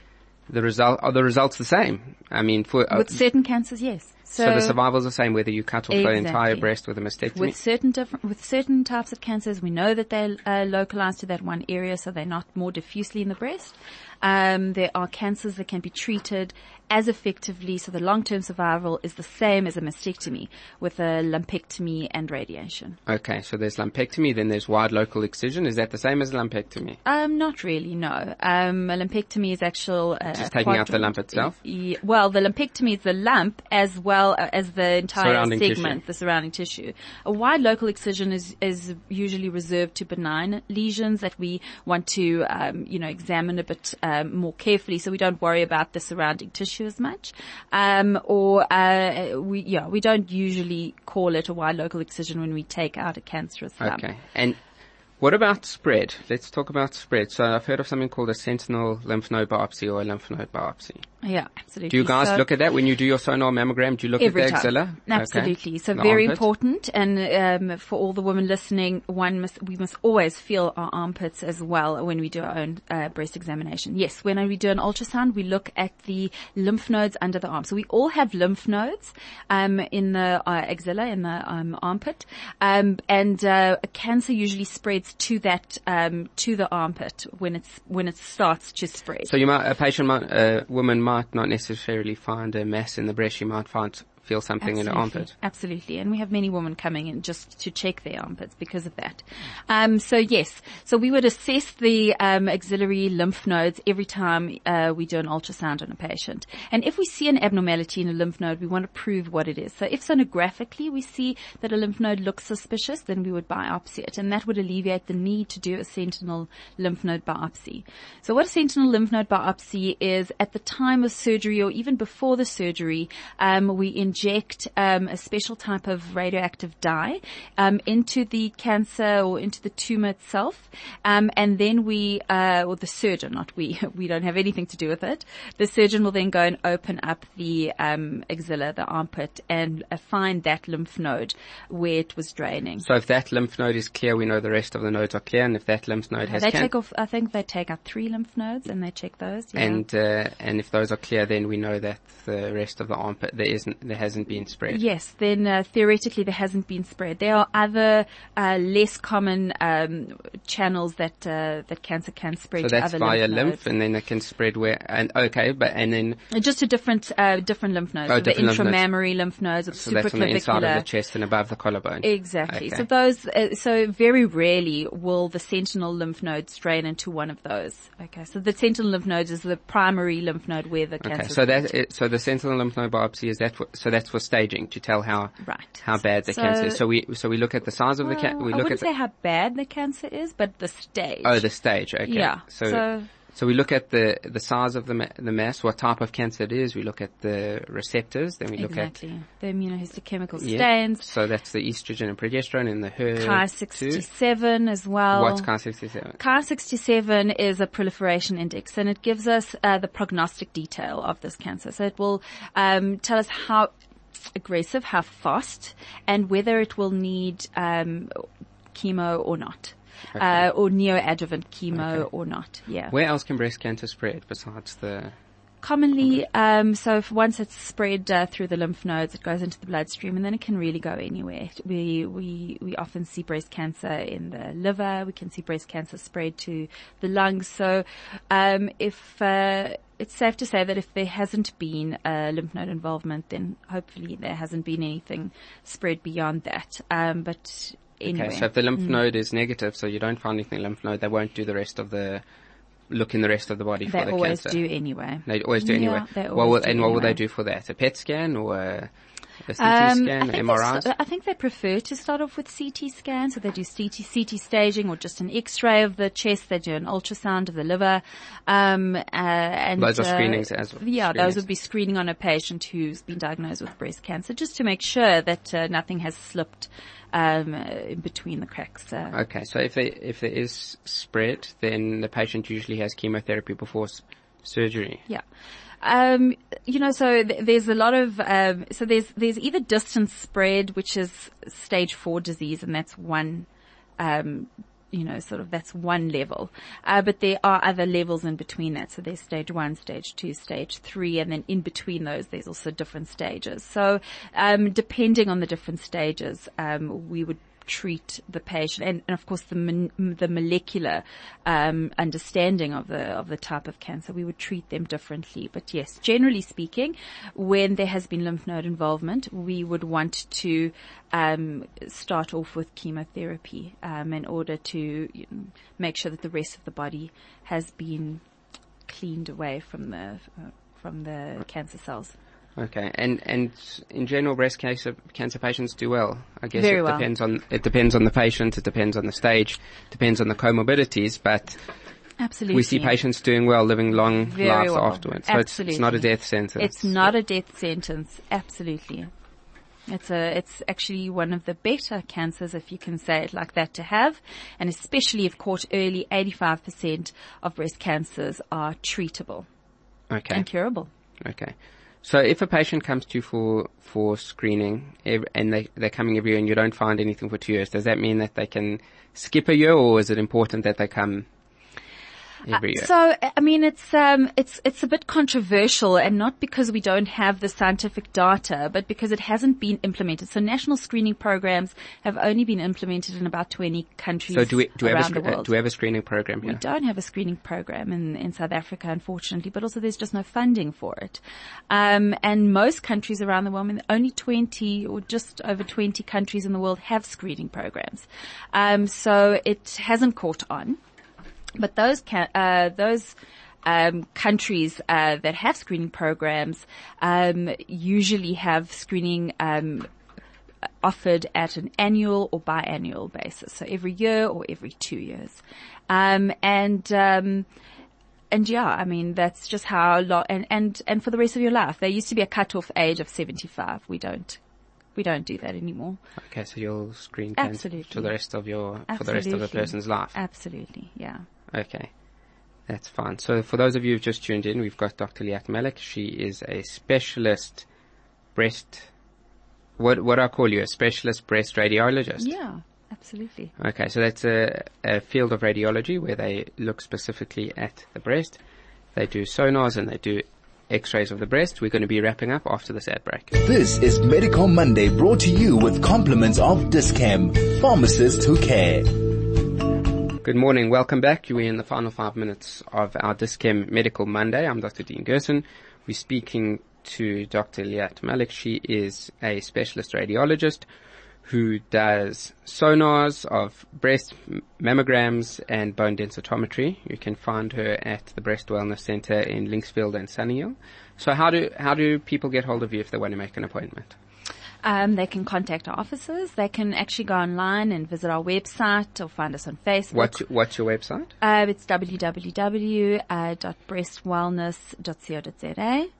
the result are the results the same. I mean, for uh, with certain cancers, yes. So, so the survival is the same whether you cut off exactly. the entire breast with a mastectomy. With certain different, with certain types of cancers, we know that they're uh, localized to that one area, so they're not more diffusely in the breast. Um, there are cancers that can be treated as effectively, so the long-term survival is the same as a mastectomy with a lumpectomy and radiation. Okay, so there's lumpectomy, then there's wide local excision. Is that the same as lumpectomy? Um, not really, no. Um, a lumpectomy is actual... Uh, Just taking out the lump itself? Yeah, well, the lumpectomy is the lump as well as the entire surrounding segment, tissue. the surrounding tissue. A wide local excision is, is usually reserved to benign lesions that we want to, um, you know, examine a bit um, more carefully, so we don't worry about the surrounding tissue as much, um, or uh, we yeah we don't usually call it a wide local excision when we take out a cancerous lump. Okay, and what about spread? Let's talk about spread. So I've heard of something called a sentinel lymph node biopsy or a lymph node biopsy. Yeah, absolutely. Do you guys so, look at that when you do your sonar mammogram? Do you look at the axilla? Absolutely. Okay. So the very armpit. important, and um, for all the women listening, one must we must always feel our armpits as well when we do our own uh, breast examination. Yes, when we do an ultrasound, we look at the lymph nodes under the arm. So we all have lymph nodes um, in the uh, axilla, in the um, armpit, um, and uh, cancer usually spreads to that um, to the armpit when it's when it starts to spread. So you might a patient, might, a woman might. might not necessarily find a mass in the breast. You might find feel something absolutely. in the armpit. Absolutely. And we have many women coming in just to check their armpits because of that. Um, so yes, so we would assess the um, axillary lymph nodes every time uh, we do an ultrasound on a patient. And if we see an abnormality in a lymph node, we want to prove what it is. So if sonographically we see that a lymph node looks suspicious, then we would biopsy it. And that would alleviate the need to do a sentinel lymph node biopsy. So what a sentinel lymph node biopsy is, at the time of surgery or even before the surgery, um, we in inject um, a special type of radioactive dye um, into the cancer or into the tumor itself, um, and then we, uh, or the surgeon, not we, we don't have anything to do with it. The surgeon will then go and open up the um, axilla, the armpit, and uh, find that lymph node where it was draining. So if that lymph node is clear, we know the rest of the nodes are clear, and if that lymph node has, they can- take off. I think they take out three lymph nodes and they check those. Yeah. And uh, and if those are clear, then we know that the rest of the armpit there isn't. There hasn't been spread. Yes, then uh, theoretically there hasn't been spread. There are other uh, less common um, channels that uh, that cancer can spread. So to that's other via lymph, lymph and then it can spread where and okay, but and then just to different uh, different lymph nodes, oh, so different the intramammary lymph nodes, lymph nodes so that's on the inside of the chest and above the collarbone. Exactly. Okay. So those. Uh, so very rarely will the sentinel lymph node strain into one of those. Okay. So the sentinel lymph node is the primary lymph node where the cancer. Okay. So that it, so the sentinel lymph node biopsy is that. What, So that's for staging to tell how right. how bad the so, cancer is. So we so we look at the size of well, the cancer. We look I wouldn't at say how bad the cancer is, but the stage. Oh, the stage. Okay. Yeah. So so, so we look at the the size of the ma- the mass, what type of cancer it is. We look at the receptors. Then we look exactly. at the immunohistochemical yeah. stains. So that's the estrogen and progesterone and the H E R two. Ki sixty-seven as well. What's Ki sixty-seven? Ki sixty-seven is a proliferation index, and it gives us uh, the prognostic detail of this cancer. So it will um, tell us how aggressive, how fast, and whether it will need um, chemo or not, okay. uh, or neoadjuvant chemo okay. or not. Yeah. Where else can breast cancer spread besides the? Commonly, um, so if once it's spread uh, through the lymph nodes, it goes into the bloodstream, and then it can really go anywhere. We we we often see breast cancer in the liver. We can see breast cancer spread to the lungs. So um, if uh, it's safe to say that if there hasn't been uh, lymph node involvement, then hopefully there hasn't been anything spread beyond that. Um, but anyway. Okay, so if the lymph mm. node is negative, so you don't find anything in the lymph node, they won't do the rest of the... look in the rest of the body they for the cancer. They always do anyway. They always do anyway. Yeah, always what will, do and anyway. What will they do for that? A P E T scan or a, a C T um, scan, M R I? I think they prefer to start off with C T scan. So they do C T, C T staging or just an X-ray of the chest. They do an ultrasound of the liver. Um, uh, and those are screenings uh, as well. Yeah, screenings. Those would be screening on a patient who's been diagnosed with breast cancer just to make sure that uh, nothing has slipped Um, in between the cracks. Uh. Okay, so if, they, if there is spread, then the patient usually has chemotherapy before s- surgery. Yeah. Um, you know, so th- there's a lot of, um, so there's, there's either distant spread, which is stage four disease, and that's one, um, you know, sort of that's one level. Uh, but there are other levels in between that. So there's stage one, stage two, stage three, and then in between those, there's also different stages. So um, depending on the different stages, um, we would treat the patient, and, and of course the mon- the molecular um, understanding of the of the type of cancer, we would treat them differently. But yes, generally speaking, when there has been lymph node involvement, we would want to um, start off with chemotherapy um, in order to you know, make sure that the rest of the body has been cleaned away from the uh, from the cancer cells. Okay, and and in general, breast cancer cancer patients do well. I guess Very it well. depends on it depends on the patient, it depends on the stage, depends on the comorbidities, but absolutely, we see patients doing well, living long Very lives well. afterwards. So it's, it's not a death sentence. It's not a death sentence. Absolutely, it's a it's actually one of the better cancers, if you can say it like that, to have, and especially if caught early. eighty-five percent of breast cancers are treatable, okay, and curable. Okay. So if a patient comes to you for, for screening and they, they're coming every year and you don't find anything for two years, does that mean that they can skip a year, or is it important that they come every year? Uh, so, I mean, it's, um, it's, it's a bit controversial, and not because we don't have the scientific data, but because it hasn't been implemented. So national screening programs have only been implemented in about twenty countries around the world. So do we, do we, have, a sc- uh, do we have a screening program here? We don't have a screening program in, in South Africa, unfortunately, but also there's just no funding for it. Um, and most countries around the world, I mean, only twenty or just over twenty countries in the world have screening programs. Um, so it hasn't caught on. But those ca- uh, those um, countries uh, that have screening programs um, usually have screening um, offered at an annual or biannual basis, so every year or every two years, um, and um, and yeah, I mean that's just how lo- and and and for the rest of your life. There used to be a cutoff age of seventy-five. We don't. We don't do that anymore. Okay, so you'll screen cancer for the rest of your Absolutely. for the rest of the person's life. Absolutely, yeah. Okay, that's fine. So for those of you who've just tuned in, we've got Doctor Liat Malek. She is a specialist breast. What what do I call you? A specialist breast radiologist. Yeah, absolutely. Okay, so that's a, a field of radiology where they look specifically at the breast. They do sonars and they do X-rays of the breast. We're going to be wrapping up after this ad break. This is Medical Monday, brought to you with compliments of Dis-Chem, pharmacists who care. Good morning. Welcome back. We're in the final five minutes of our Dis-Chem Medical Monday. I'm Doctor Dean Gerson. We're speaking to Doctor Liat Malek. She is a specialist radiologist who does sonars of breast, mammograms, and bone densitometry. You can find her at the Breast Wellness Centre in Linksfield and Sunninghill. So how do how do people get hold of you if they want to make an appointment? Um, they can contact our offices. They can actually go online and visit our website or find us on Facebook. What's, what's your website? Uh, it's w w w dot breast wellness dot co dot z a. And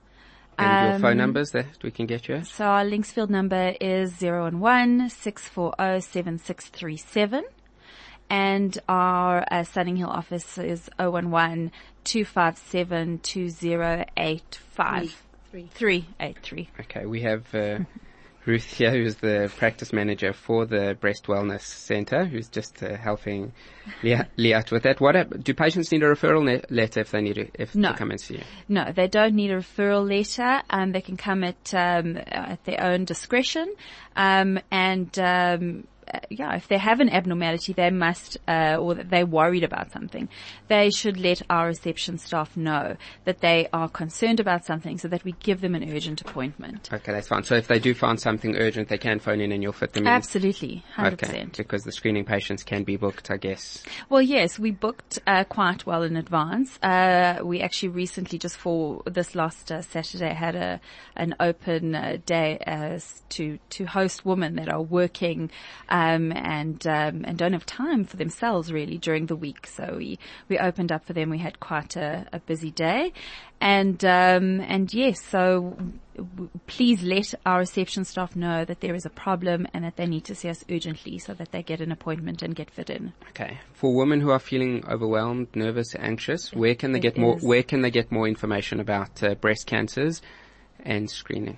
your um, phone numbers that we can get you at? So our Linksfield number is zero one one, six four zero, seven six three seven. And our uh, Sunninghill office is zero one one, two five seven, two zero eight five. Three. Three. Eight, three. Okay, we have uh, Ruth here, who's the practice manager for the Breast Wellness Centre, who's just uh, helping Liat, Liat with that. What do patients need a referral ne- letter if they need to, if no. to come and see you? No, they don't need a referral letter. Um, they can come at um, at their own discretion, um, and. Um, Uh, yeah, if they have an abnormality, they must, uh, or that they're worried about something, they should let our reception staff know that they are concerned about something, so that we give them an urgent appointment. Okay, that's fine. So if they do find something urgent, they can phone in and you'll fit them in? Absolutely, one hundred percent. Okay, because the screening patients can be booked, I guess. Well, yes, we booked uh, quite well in advance. Uh, we actually recently, just for this last uh, Saturday, had a an open uh, day as to, to host women that are working Um, and um, and don't have time for themselves really during the week. So we, we opened up for them. We had quite a, a busy day, and um, and yes. So w- please let our reception staff know that there is a problem and that they need to see us urgently, so that they get an appointment and get fit in. Okay. For women who are feeling overwhelmed, nervous, anxious, it, where can they get is. more? Where can they get more information about uh, breast cancers and screening?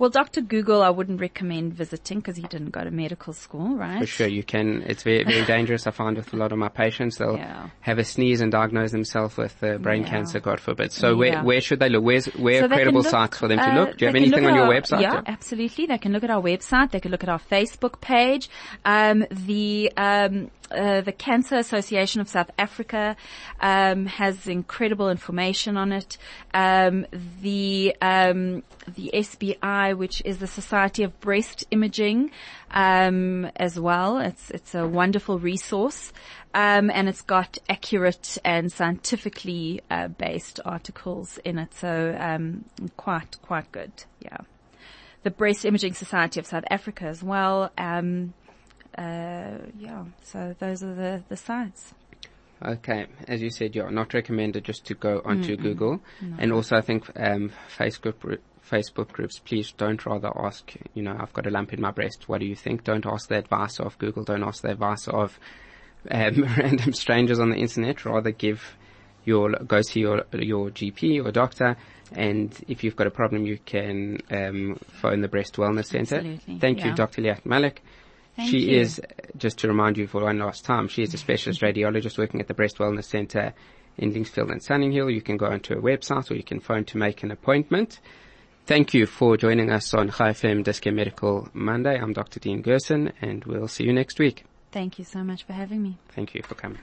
Well, Doctor Google, I wouldn't recommend visiting because he didn't go to medical school, right? For sure, you can. It's very, very dangerous. I find with a lot of my patients, they'll yeah. have a sneeze and diagnose themselves with uh, brain yeah. cancer, God forbid. So where yeah. where should they look? Where's, where so are credible look, sites for them to look? Do you have anything on your our, website? Yeah, yeah, absolutely. They can look at our website. They can look at our Facebook page. Um, the um, uh, the Cancer Association of South Africa um, has incredible information on it. Um, the um, the S B I, which is the Society of Breast Imaging, um, as well. It's, it's a wonderful resource. Um, and it's got accurate and scientifically, uh, based articles in it. So, um, quite, quite good. Yeah. The Breast Imaging Society of South Africa as well. Um, uh, yeah. So those are the, the sites. Okay, as you said, you're not recommended just to go onto Mm-mm. Google. No. And also I think, um, Facebook, Facebook groups, please don't rather ask, you know, I've got a lump in my breast. What do you think? Don't ask the advice of Google. Don't ask the advice of um, random strangers on the internet. Rather give your, go see your, your G P or doctor. And if you've got a problem, you can, um, phone the Breast Wellness Centre. Absolutely. Thank yeah. you, Doctor Liat Malek. Thank she you. Is, just to remind you for one last time, she is a specialist radiologist working at the Breast Wellness Centre in Linksfield and Sunninghill. You can go onto her website or you can phone to make an appointment. Thank you for joining us on Chai F M Dis-Chem Medical Monday. I'm Doctor Dean Gerson, and we'll see you next week. Thank you so much for having me. Thank you for coming.